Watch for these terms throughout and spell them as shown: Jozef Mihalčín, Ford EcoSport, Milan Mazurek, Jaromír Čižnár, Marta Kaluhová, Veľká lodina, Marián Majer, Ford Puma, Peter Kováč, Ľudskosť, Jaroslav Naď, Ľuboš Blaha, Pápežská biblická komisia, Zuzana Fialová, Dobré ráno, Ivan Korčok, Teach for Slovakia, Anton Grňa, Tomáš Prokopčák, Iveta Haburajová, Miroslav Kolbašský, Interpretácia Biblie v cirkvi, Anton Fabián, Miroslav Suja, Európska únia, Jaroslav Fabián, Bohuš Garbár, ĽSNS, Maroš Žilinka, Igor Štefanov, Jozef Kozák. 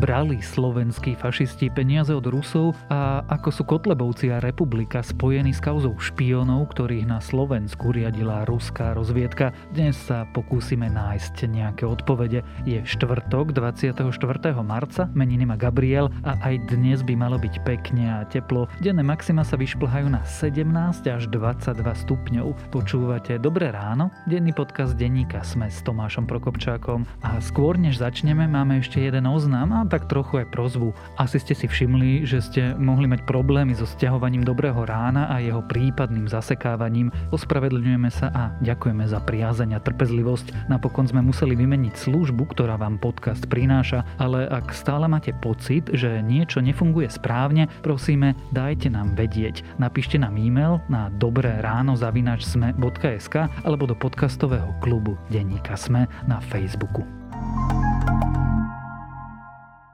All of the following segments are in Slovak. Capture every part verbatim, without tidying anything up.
brali slovenskí fašisti peniaze od Rusov a ako sú Kotlebovci a Republika spojení s kauzou špionov, ktorých na Slovensku riadila ruská rozviedka. Dnes sa pokúsime nájsť nejaké odpovede. Je štvrtok, dvadsiateho štvrtého marca, meniny má Gabriel a aj dnes by malo byť pekne a teplo. Denné maxima sa vyšplhajú na sedemnásť až dvadsaťdva stupňov. Počúvate Dobré ráno, denný podcast denníka SME s Tomášom Prokopčákom. A skôr než začneme, máme ešte jeden oznám a tak trochu aj prozvu. Asi ste si všimli, že ste mohli mať problémy so sťahovaním Dobrého rána a jeho prípadným zasekávaním. Ospravedlňujeme sa a ďakujeme za priazeň a trpezlivosť. Napokon sme museli vymeniť službu, ktorá vám podcast prináša, ale ak stále máte pocit, že niečo nefunguje správne, prosíme, dajte nám vedieť. Napíšte nám e-mail na dobré ráno zavináč sme bodka es ká alebo do podcastového klubu denníka SME na Facebooku.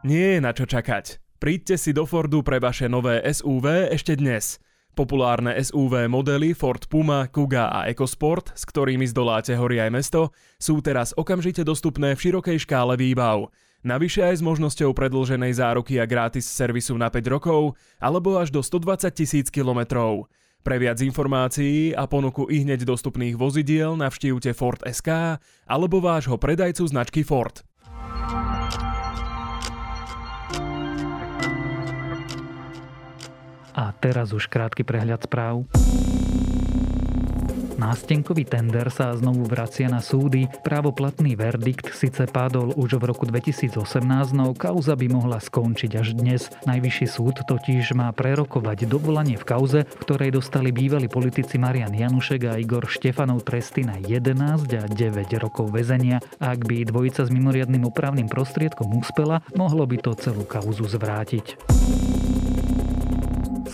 Nie je na čo čakať. Príďte si do Fordu pre vaše nové es ú vé ešte dnes. Populárne es ú vé modely Ford Puma, Kuga a EcoSport, s ktorými zdoláte hory aj mesto, sú teraz okamžite dostupné v širokej škále výbav. Navyše aj s možnosťou predĺženej záruky a gratis servisu na päť rokov alebo až do stodvadsaťtisíc kilometrov. Pre viac informácií a ponuku ihneď dostupných vozidiel navštívte Ford bodka es ká alebo vášho predajcu značky Ford. A teraz už krátky prehľad správ. Nástenkový tender sa znovu vracia na súdy. Právoplatný verdikt síce padol už v roku dvetisícosemnásť, no kauza by mohla skončiť až dnes. Najvyšší súd totiž má prerokovať dovolanie v kauze, v ktorej dostali bývalí politici Marian Janušek a Igor Štefanov tresty na jedenásť a deväť rokov väzenia. Ak by dvojica s mimoriadnym opravným prostriedkom uspela, mohlo by to celú kauzu zvrátiť.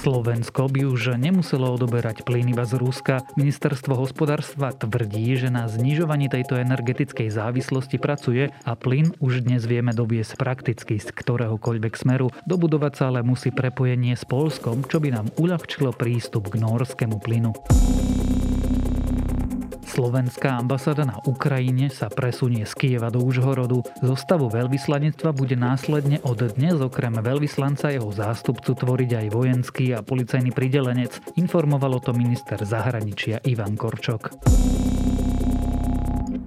Slovensko by už nemuselo odoberať plyn iba z Ruska. Ministerstvo hospodárstva tvrdí, že na znižovaní tejto energetickej závislosti pracuje a plyn už dnes vieme doviesť prakticky z ktoréhokoľvek smeru. Dobudovať sa ale musí prepojenie s Poľskom, čo by nám uľahčilo prístup k nórskému plynu. Slovenská ambasáda na Ukrajine sa presunie z Kyjeva do Užhorodu. Zostavu veľvyslanectva bude následne od dnes okrem veľvyslanca jeho zástupcu tvoriť aj vojenský a policajný pridelenec. Informoval o tom minister zahraničia Ivan Korčok.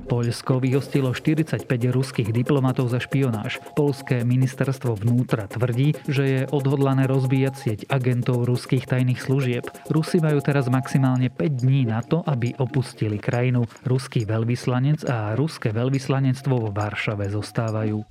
Poľsko vyhostilo štyridsaťpäť ruských diplomatov za špionáž. Poľské ministerstvo vnútra tvrdí, že je odhodlané rozbíjať sieť agentov ruských tajných služieb. Rusi majú teraz maximálne päť dní na to, aby opustili krajinu. Ruský veľvyslanec a ruské veľvyslanectvo vo Varšave zostávajú.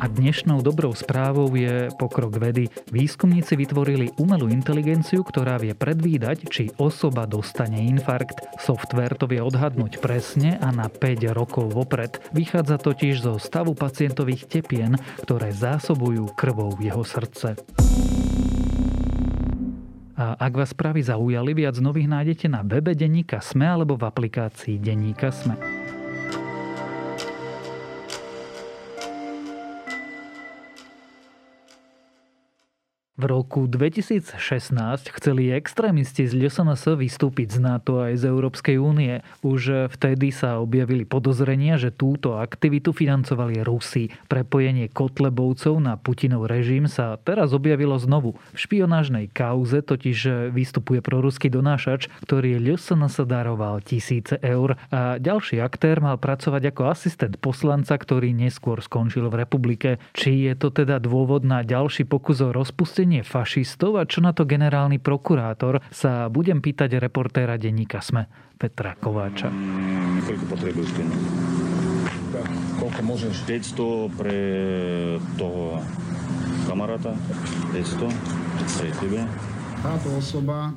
A dnešnou dobrou správou je pokrok vedy. Výskumníci vytvorili umelú inteligenciu, ktorá vie predvídať, či osoba dostane infarkt. Softvér to vie odhadnúť presne a na päť rokov vopred. Vychádza totiž zo stavu pacientových tepien, ktoré zásobujú krvou jeho srdce. A ak vás správy zaujali, viac nových nájdete na webe denníka SME alebo v aplikácii denníka SME. V roku dvetisícšestnásť chceli extrémisti z ĽSNS vystúpiť z NATO aj z Európskej únie. Už vtedy sa objavili podozrenia, že túto aktivitu financovali Rusi. Prepojenie Kotlebovcov na Putinov režim sa teraz objavilo znovu. V špionážnej kauze totiž vystupuje proruský donášač, ktorý ĽSNS daroval tisíce eur a ďalší aktér mal pracovať ako asistent poslanca, ktorý neskôr skončil v republike. Či je to teda dôvod na ďalší pokus o rozpustenie fašistov a čo na to generálny prokurátor, sa budem pýtať reportéra denníka SME Petra Kováča. Koľko potrebuješ peniaz? Koľko môžeš? päťsto pre toho kamaráta, päťsto pre tebe. Táto osoba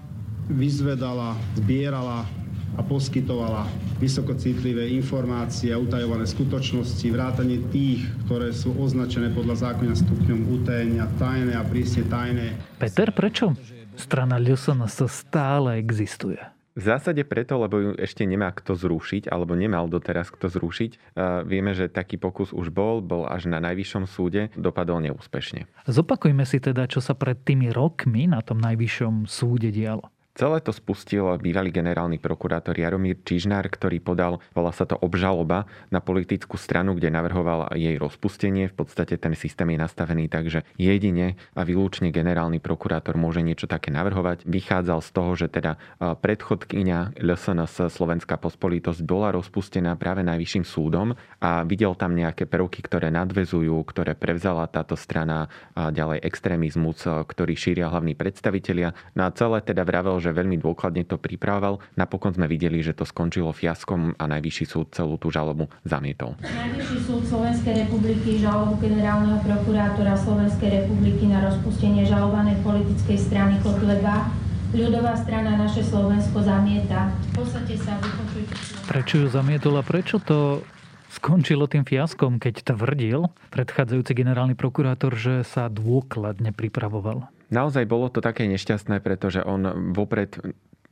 vyzvedala, zbierala a poskytovala vysokocitlivé informácie a utajované skutočnosti, vrátane tých, ktoré sú označené podľa zákona stupňom utajenia tajné a prísne tajné. Peter, prečo strana ĽSNS stále existuje? V zásade preto, lebo ju ešte nemá kto zrušiť, alebo nemal doteraz kto zrušiť. E, vieme, že taký pokus už bol, bol až na najvyššom súde, dopadol neúspešne. Zopakujme si teda, čo sa pred tými rokmi na tom najvyššom súde dialo. Celé to spustil bývalý generálny prokurátor Jaromír Čižnár, ktorý podal, volá sa to obžaloba, na politickú stranu, kde navrhoval jej rozpustenie. V podstate ten systém je nastavený tak, že jedine a výlučne generálny prokurátor môže niečo také navrhovať. Vychádzal z toho, že teda predchodkyňa ĽSNS, Slovenská pospolitosť, bola rozpustená práve najvyšším súdom a videl tam nejaké prvky, ktoré nadvezujú, ktoré prevzala táto strana a ďalej extrémizmus, ktorý šíria hlavní predstavitelia. Na celé teda vravel, že veľmi dôkladne to pripravoval. Napokon sme videli, že to skončilo fiaskom a Najvyšší súd celú tú žalobu zamietol. Najvyšší súd Slovenskej republiky žalobu generálneho prokurátora Slovenskej republiky na rozpustenie žalovanej politickej strany Kotleba Ľudová strana Naše Slovensko zamieta. V podstate sa vypočujte. Prečo ju zamietol a prečo to skončilo tým fiaskom, keď tvrdil predchádzajúci generálny prokurátor, že sa dôkladne pripravoval? Naozaj bolo to také nešťastné, pretože on vopred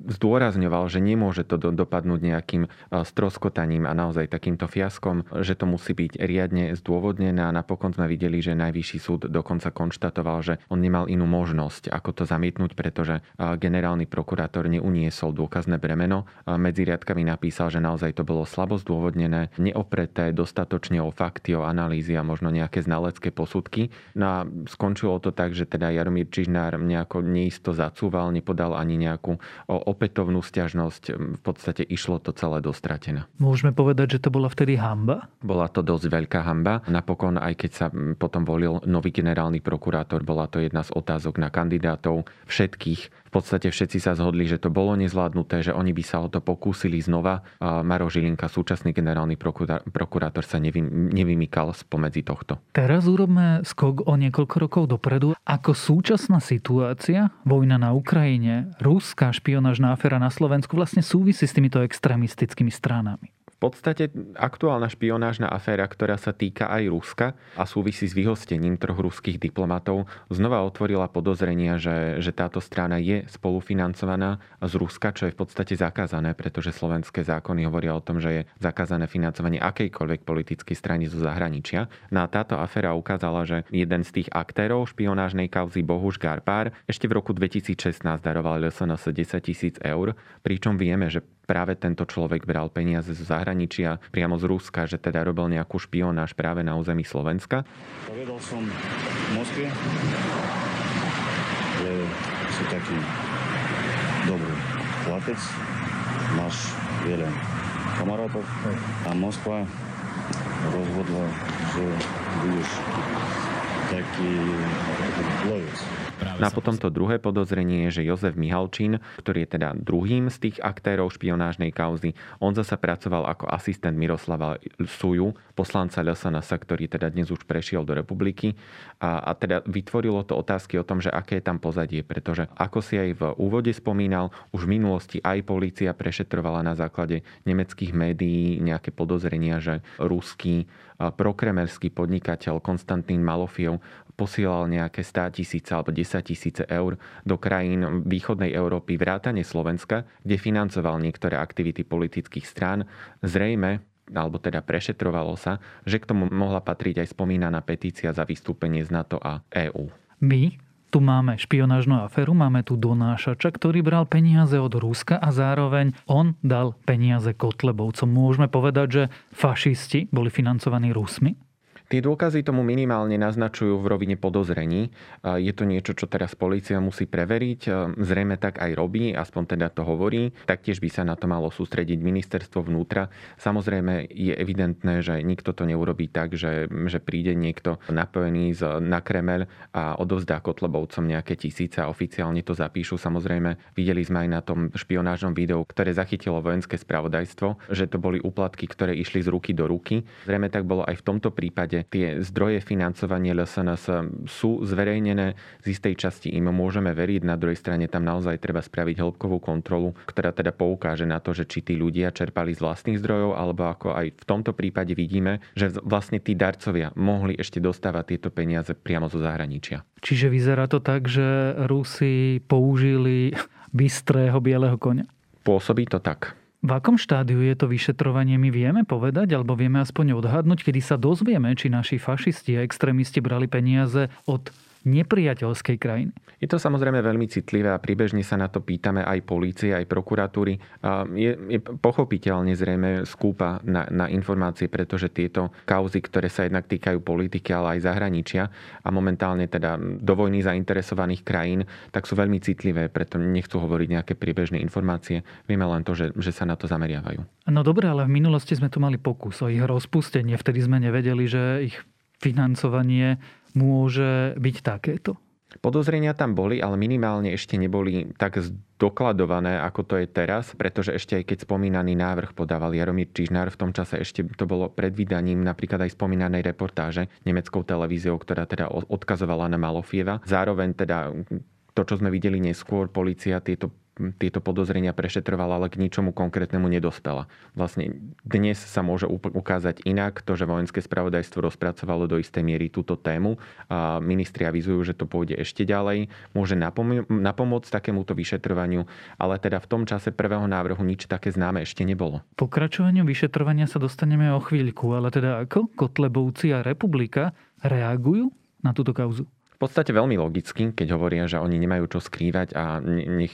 zdôrazňoval, že nemôže to dopadnúť nejakým stroskotaním a naozaj takýmto fiaskom, že to musí byť riadne zdôvodnené a napokon sme videli, že Najvyšší súd dokonca konštatoval, že on nemal inú možnosť, ako to zamietnúť, pretože generálny prokurátor neuniesol dôkazné bremeno. Medzi riadkami napísal, že naozaj to bolo slabo zdôvodnené, neopreté dostatočne o fakty, o analýzy a možno nejaké znalecké posudky. No a skončilo to tak, že teda Jaromír Čižnár nejako neisto zacúval, nepodal ani nejakú opätovnú sťažnosť, v podstate išlo to celé dostratené. Môžeme povedať, že to bola vtedy hanba? Bola to dosť veľká hanba. Napokon, aj keď sa potom volil nový generálny prokurátor, bola to jedna z otázok na kandidátov všetkých. V podstate všetci sa zhodli, že to bolo nezvládnuté, že oni by sa o to pokúsili znova. Maroš Žilinka, súčasný generálny prokurátor, sa nevymykal spomedzi tohto. Teraz urobme skok o niekoľko rokov dopredu. Ako súčasná situácia, vojna na Ukrajine, ruská špionážna aféra na Slovensku vlastne súvisí s týmito extrémistickými stranami? V podstate aktuálna špionážna aféra, ktorá sa týka aj Ruska a súvisí s vyhostením troch ruských diplomatov, znova otvorila podozrenia, že, že táto strana je spolufinancovaná z Ruska, čo je v podstate zakázané, pretože slovenské zákony hovoria o tom, že je zakázané financovanie akejkoľvek politickej strany zo zahraničia. No a táto aféra ukázala, že jeden z tých aktérov špionážnej kauzy Bohuš Garbár ešte v roku dvetisícšestnásť daroval ĽSNS desaťtisíc eur, pričom vieme, že práve tento človek bral peniaze zo zahraničia, priamo z Ruska, že teda robil nejakú špionáž práve na území Slovenska. Povedal som v Moskve, že si taký dobrý chlapec, máš veľa kamarátov a Moskva rozhodla, že budeš taký lovec. No a potom to druhé podozrenie je, že Jozef Mihalčín, ktorý je teda druhým z tých aktérov špionážnej kauzy, on zasa pracoval ako asistent Miroslava Suju, poslanca ĽSNS, ktorý teda dnes už prešiel do republiky. A, a teda vytvorilo to otázky o tom, že aké je tam pozadie, pretože ako si aj v úvode spomínal, už v minulosti aj polícia prešetrovala na základe nemeckých médií nejaké podozrenia, že ruský prokremelský podnikateľ Konstantín Malofejev posielal nejaké sto tisíc alebo desaťtisíc eur do krajín východnej Európy vrátane Slovenska, kde financoval niektoré aktivity politických strán. Zrejme, alebo teda prešetrovalo sa, že k tomu mohla patriť aj spomínaná petícia za vystúpenie z NATO a EÚ. My tu máme špionážnu aféru, máme tu donášača, ktorý bral peniaze od Ruska a zároveň on dal peniaze Kotlebovcom. Môžeme povedať, že fašisti boli financovaní Rusmi? Tie dôkazy tomu minimálne naznačujú v rovine podozrení. Je to niečo, čo teraz polícia musí preveriť. Zrejme tak aj robí, aspoň teda to hovorí. Taktiež by sa na to malo sústrediť ministerstvo vnútra. Samozrejme je evidentné, že nikto to neurobí tak, že, že príde niekto napojený na Kremel a odovzdá Kotlebovcom nejaké tisíce a oficiálne to zapíšu. Samozrejme videli sme aj na tom špionážnom videu, ktoré zachytilo vojenské spravodajstvo, že to boli úplatky, ktoré išli z ruky do ruky. Zrejme tak bolo aj v tomto prípade. Tie zdroje financovania ĽSNS sú zverejnené, z istej časti im môžeme veriť, na druhej strane tam naozaj treba spraviť hĺbkovú kontrolu, ktorá teda poukáže na to, že či tí ľudia čerpali z vlastných zdrojov, alebo ako aj v tomto prípade vidíme, že vlastne tí darcovia mohli ešte dostávať tieto peniaze priamo zo zahraničia. Čiže vyzerá to tak, že Rusi použili bystrého bieleho koňa? Pôsobí to tak. V akom štádiu je to vyšetrovanie, my vieme povedať, alebo vieme aspoň odhadnúť, kedy sa dozvieme, či naši fašisti a extrémisti brali peniaze od nepriateľskej krajiny. Je to samozrejme veľmi citlivé a príbežne sa na to pýtame aj polície, aj prokuratúry. Je, je pochopiteľne zrejme skúpa na, na informácie, pretože tieto kauzy, ktoré sa jednak týkajú politiky, ale aj zahraničia a momentálne teda do vojny zainteresovaných krajín, tak sú veľmi citlivé, preto nechcú hovoriť nejaké príbežné informácie. Vieme len to, že, že sa na to zameriavajú. No dobre, ale v minulosti sme tu mali pokus o ich rozpustenie. Vtedy sme nevedeli, že ich financovanie môže byť takéto? Podozrenia tam boli, ale minimálne ešte neboli tak zdokladované, ako to je teraz, pretože ešte aj keď spomínaný návrh podával Jaromír Čižnár, v tom čase ešte to bolo pred vydaním napríklad aj spomínanej reportáže nemeckou televíziou, ktorá teda odkazovala na Malofejeva. Zároveň teda to, čo sme videli neskôr, polícia tieto tieto podozrenia prešetrovala, ale k ničomu konkrétnemu nedospela. Vlastne dnes sa môže ukázať inak to, že vojenské spravodajstvo rozpracovalo do istej miery túto tému. A ministri avizujú, že to pôjde ešte ďalej. Môže napom- napomôcť takémuto vyšetrovaniu, ale teda v tom čase prvého návrhu nič také známe ešte nebolo. Pokračovaniu vyšetrovania sa dostaneme o chvíľku, ale teda ako Kotlebovci a Republika reagujú na túto kauzu? V podstate veľmi logicky, keď hovoria, že oni nemajú čo skrývať a nech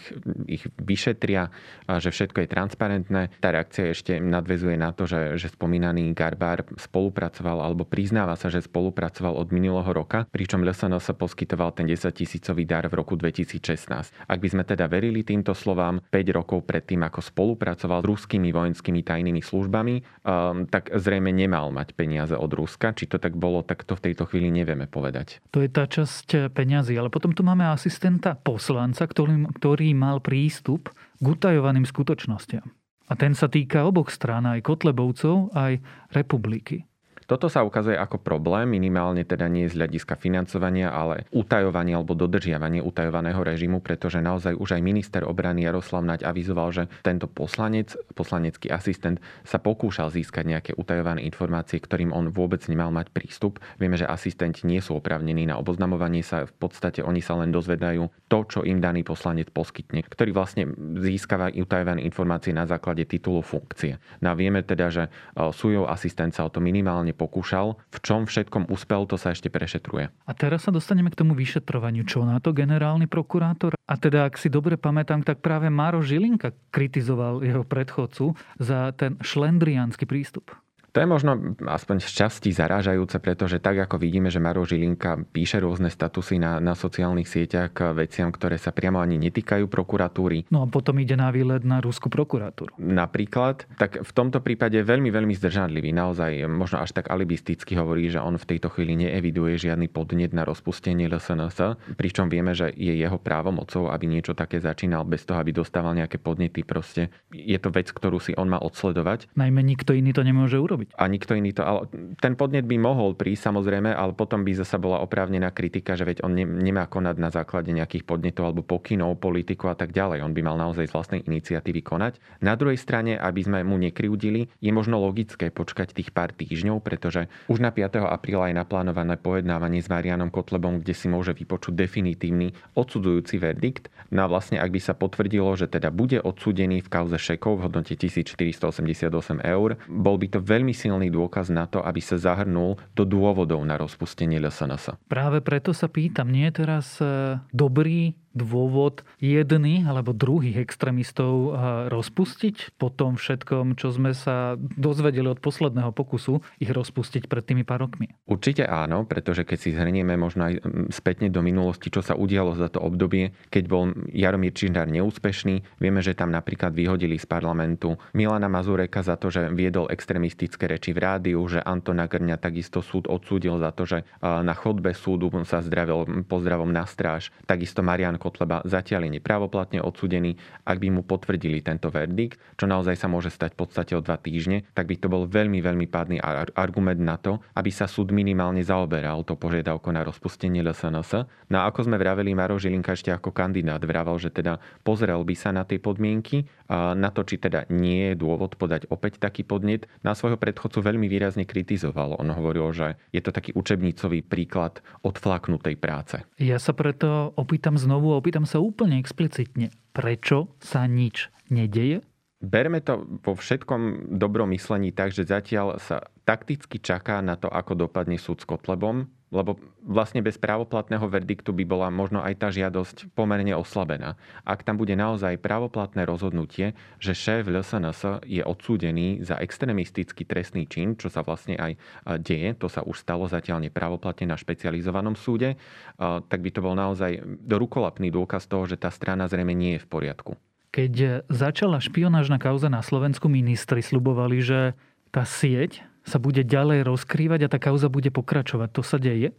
ich vyšetria, a že všetko je transparentné. Tá reakcia ešte nadväzuje na to, že, že spomínaný Garbár spolupracoval alebo priznáva sa, že spolupracoval od minulého roka, pričom ĽSNS sa poskytoval ten desaťtisícový dar v roku dvetisícšestnásť. Ak by sme teda verili týmto slovám, päť rokov predtým, ako spolupracoval s ruskými vojenskými tajnými službami, um, tak zrejme nemal mať peniaze od Ruska. Či to tak bolo, tak to v tejto chvíli nevieme povedať. To je tá čas peňazí, ale potom tu máme asistenta poslanca, ktorý, ktorý mal prístup k utajovaným skutočnostiam. A ten sa týka oboch strán, aj Kotlebovcov, aj Republiky. Toto sa ukazuje ako problém, minimálne teda nie z hľadiska financovania, ale utajovanie alebo dodržiavanie utajovaného režimu, pretože naozaj už aj minister obrany Jaroslav Naď avizoval, že tento poslanec, poslanecký asistent sa pokúšal získať nejaké utajované informácie, ktorým on vôbec nemal mať prístup. Vieme, že asistenti nie sú oprávnení na oboznamovanie sa, v podstate oni sa len dozvedajú to, čo im daný poslanec poskytne, ktorý vlastne získava utajované informácie na základe titulu funkcie. No a vieme teda, že Sujov asistent sa o to minimálne pokúšal. V čom všetkom uspel, to sa ešte prešetruje. A teraz sa dostaneme k tomu vyšetrovaniu. Čo na to generálny prokurátor? A teda, ak si dobre pamätám, tak práve Maroš Žilinka kritizoval jeho predchodcu za ten šlendriánsky prístup. To je možno aspoň z časti zarážajúce, pretože tak ako vidíme, že Maroš Žilinka píše rôzne statusy na, na sociálnych sieťach k veciam, ktoré sa priamo ani netýkajú prokuratúry. No a potom ide na výlet na ruskú prokuratúru. Napríklad, tak v tomto prípade veľmi, veľmi zdržanlivý. Naozaj možno až tak alibisticky hovorí, že on v tejto chvíli neeviduje žiadny podnet na rozpustenie ĽSNS, pričom vieme, že je jeho právomocou, aby niečo také začínal bez toho, aby dostával nejaké podnety. Proste je to vec, ktorú si on má odsledovať. Najmä nikto iný to nemôže urobiť. A nikto iný to... Ale ten podnet by mohol prísť, samozrejme, ale potom by zasa bola oprávnená kritika, že veď on ne, nemá konať na základe nejakých podnetov alebo pokynov, politiku a tak ďalej. On by mal naozaj z vlastnej iniciatívy konať. Na druhej strane, aby sme mu nekriudili, je možno logické počkať tých pár týždňov, pretože už na piateho apríla je naplánované pojednávanie s Marianom Kotlebom, kde si môže vypočuť definitívny odsudzujúci verdikt. No a vlastne, ak by sa potvrdilo, že teda bude odsúdený v kauze šekov v hodnote tisícštyristo osemdesiatosem eur, bol by to veľmi silný dôkaz na to, aby sa zahrnul do dôvodov na rozpustenie ĽSNS. Práve preto sa pýtam, nie je teraz dobrý dôvod jedných alebo druhých extrémistov rozpustiť po tom všetkom, čo sme sa dozvedeli od posledného pokusu ich rozpustiť pred tými pár rokmi? Určite áno, pretože keď si zhrnieme možno aj spätne do minulosti, čo sa udialo za to obdobie, keď bol Jaromír Čižnár neúspešný, vieme, že tam napríklad vyhodili z parlamentu Milana Mazureka za to, že viedol extrémistické reči v rádiu, že Antona Grňa takisto súd odsúdil za to, že na chodbe súdu sa zdravil pozdravom na stráž. Takisto Marian Kotleba zatiaľ je nepravoplatne odsúdený. Ak by mu potvrdili tento verdikt, čo naozaj sa môže stať v podstate o dva týždne, tak by to bol veľmi, veľmi pádny argument na to, aby sa súd minimálne zaoberal to požiadavko na rozpustenie ĽSNS. No a ako sme vraveli, Maroš Žilinka ešte ako kandidát vravel, že teda pozrel by sa na tie podmienky, na to, či teda nie je dôvod podať opäť taký podnet. Na svojho predchodcu veľmi výrazne kritizoval. On hovoril, že je to taký učebnicový príklad odfláknutej práce. Ja sa preto opýtam znovu Opýtam sa úplne explicitne, prečo sa nič nedeje? Berme to vo všetkom dobrom myslení tak, že zatiaľ sa takticky čaká na to, ako dopadne súd s Kotlebom. Lebo vlastne bez právoplatného verdiktu by bola možno aj tá žiadosť pomerne oslabená. Ak tam bude naozaj právoplatné rozhodnutie, že šéf el es en es je odsúdený za extrémistický trestný čin, čo sa vlastne aj deje, to sa už stalo zatiaľ neprávoplatne na špecializovanom súde, tak by to bol naozaj dorukolapný dôkaz toho, že tá strana zrejme nie je v poriadku. Keď začala špionážna kauza na Slovensku, ministri sľubovali, že tá sieť sa bude ďalej rozkrývať a tá kauza bude pokračovať. To sa deje?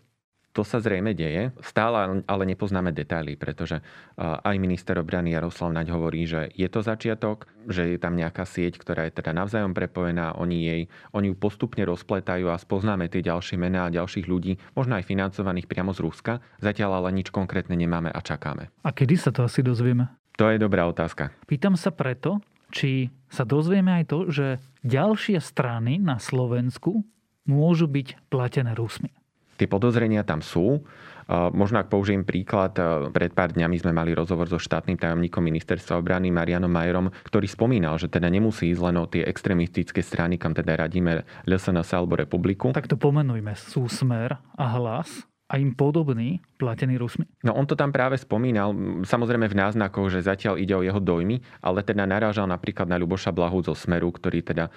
To sa zrejme deje. Stále ale nepoznáme detaily, pretože aj minister obrany Jaroslav Naď hovorí, že je to začiatok, že je tam nejaká sieť, ktorá je teda navzájom prepojená. Oni, jej, oni ju postupne rozpletajú a spoznáme tie ďalšie mená a ďalších ľudí, možno aj financovaných priamo z Ruska. Zatiaľ ale nič konkrétne nemáme a čakáme. A kedy sa to asi dozvieme? To je dobrá otázka. Pýtam sa preto, či sa dozvieme aj to, že ďalšie strany na Slovensku môžu byť platené Rusmi. Tie podozrenia tam sú. Možno ak použijem príklad, pred pár dňami sme mali rozhovor so štátnym tajomníkom ministerstva obrany Marianom Majerom, ktorý spomínal, že teda nemusí ísť len o tie extrémistické strany, kam teda radíme el es en es alebo Republiku. Tak to pomenujme. Sú Smer a Hlas a im podobný platený Rusmi? No on to tam práve spomínal, samozrejme v náznakoch, že zatiaľ ide o jeho dojmy, ale teda narážal napríklad na Ľuboša Blahu zo Smeru, ktorý teda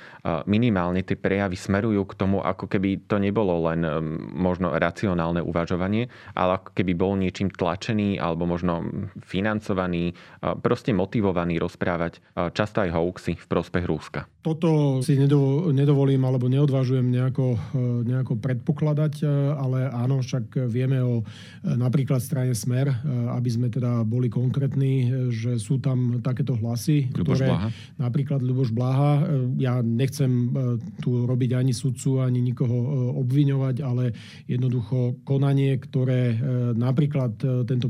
minimálne tie prejavy smerujú k tomu, ako keby to nebolo len možno racionálne uvažovanie, ale ako keby bol niečím tlačený alebo možno financovaný, proste motivovaný rozprávať často aj hoaxy v prospech Ruska. Toto si nedovolím alebo neodvážujem nejako, nejako predpokladať, ale áno, však vieme o napríklad strane Smer, aby sme teda boli konkrétni, že sú tam takéto hlasy, Ľuboš ktoré Blaha. Napríklad Ľuboš Blaha. Ja nechcem tu robiť ani sudcu, ani nikoho obviňovať, ale jednoducho konanie, ktoré napríklad tento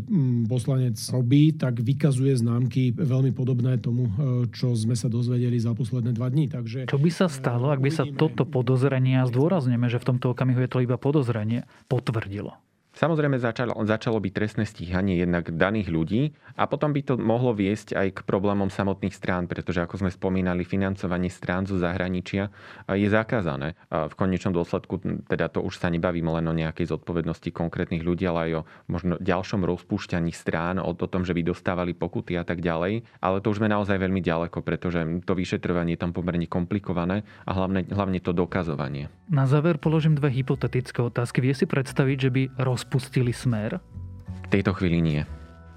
poslanec robí, tak vykazuje známky veľmi podobné tomu, čo sme sa dozvedeli za posledné dva dní. Takže, čo by sa stalo, ak by sa toto podozrenie, a zdôrazneme, že v tomto okamihu je to iba podozrenie, potvrdilo? Samozrejme začalo, začalo by trestné stíhanie jednak daných ľudí a potom by to mohlo viesť aj k problémom samotných strán, pretože ako sme spomínali, financovanie strán zo zahraničia je zakázané. V konečnom dôsledku teda to už sa nebavíme len o nejakej zodpovednosti konkrétnych ľudí, ale aj o možno ďalšom rozpúšťaní strán, o tom, že by dostávali pokuty a tak ďalej. Ale to už sme naozaj veľmi ďaleko, pretože to vyšetrovanie je tam pomerne komplikované a hlavne, hlavne to dokazovanie. Na záver položím dve hypotetické otázky. Vie si predstaviť, že by roz... rozpustili Smer? V tejto chvíli nie.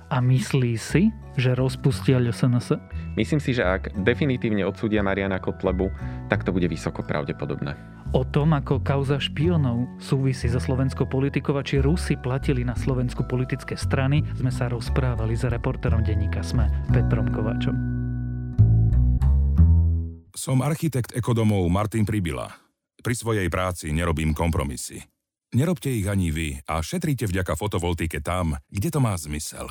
A myslí si, že rozpustia ĽSNS? Myslím si, že ak definitívne odsúdia Mariana Kotlebu, tak to bude vysoko pravdepodobné. O tom, ako kauza špionov súvisí so slovenskou politikou a či Rusi platili na Slovensku politické strany, sme sa rozprávali s reportérom denníka SME Petrom Kováčom. Som architekt ekodomov Martin Pribila. Pri svojej práci nerobím kompromisy. Nerobte ich ani vy a šetrite vďaka fotovoltike tam, kde to má zmysel.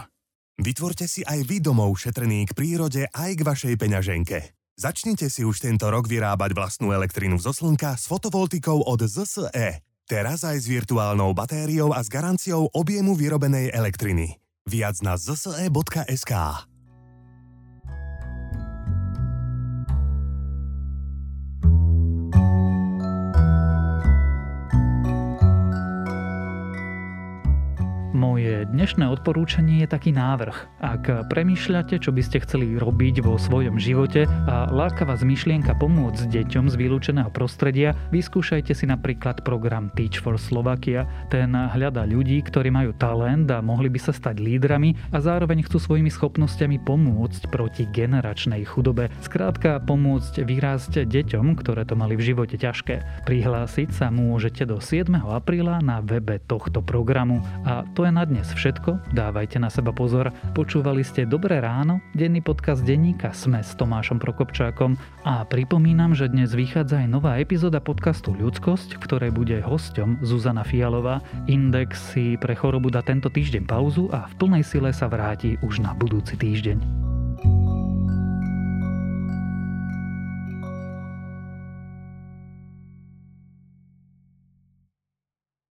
Vytvorte si aj vy domov šetrný k prírode aj k vašej peňaženke. Začnite si už tento rok vyrábať vlastnú elektrinu zo slnka s fotovoltikou od zet es e. Teraz aj s virtuálnou batériou a s garanciou objemu vyrobenej elektriny. Viac na zet es e bodka es ká. Moje dnešné odporúčanie je taký návrh. Ak premýšľate, čo by ste chceli robiť vo svojom živote a láka vás myšlienka pomôcť deťom z vylúčeného prostredia, vyskúšajte si napríklad program Teach for Slovakia. Ten hľadá ľudí, ktorí majú talent a mohli by sa stať lídrami a zároveň chcú svojimi schopnosťami pomôcť proti generačnej chudobe. Skrátka pomôcť vyrásť deťom, ktoré to mali v živote ťažké. Prihlásiť sa môžete do siedmeho apríla na webe tohto programu. A to je na dnes všetko, dávajte na seba pozor. Počúvali ste Dobré ráno, denný podcast denníka SME s Tomášom Prokopčákom a pripomínam, že dnes vychádza aj nová epizóda podcastu Ľudskosť, v ktorej bude hosťom Zuzana Fialová. Index si pre chorobu dá tento týždeň pauzu a v plnej sile sa vráti už na budúci týždeň.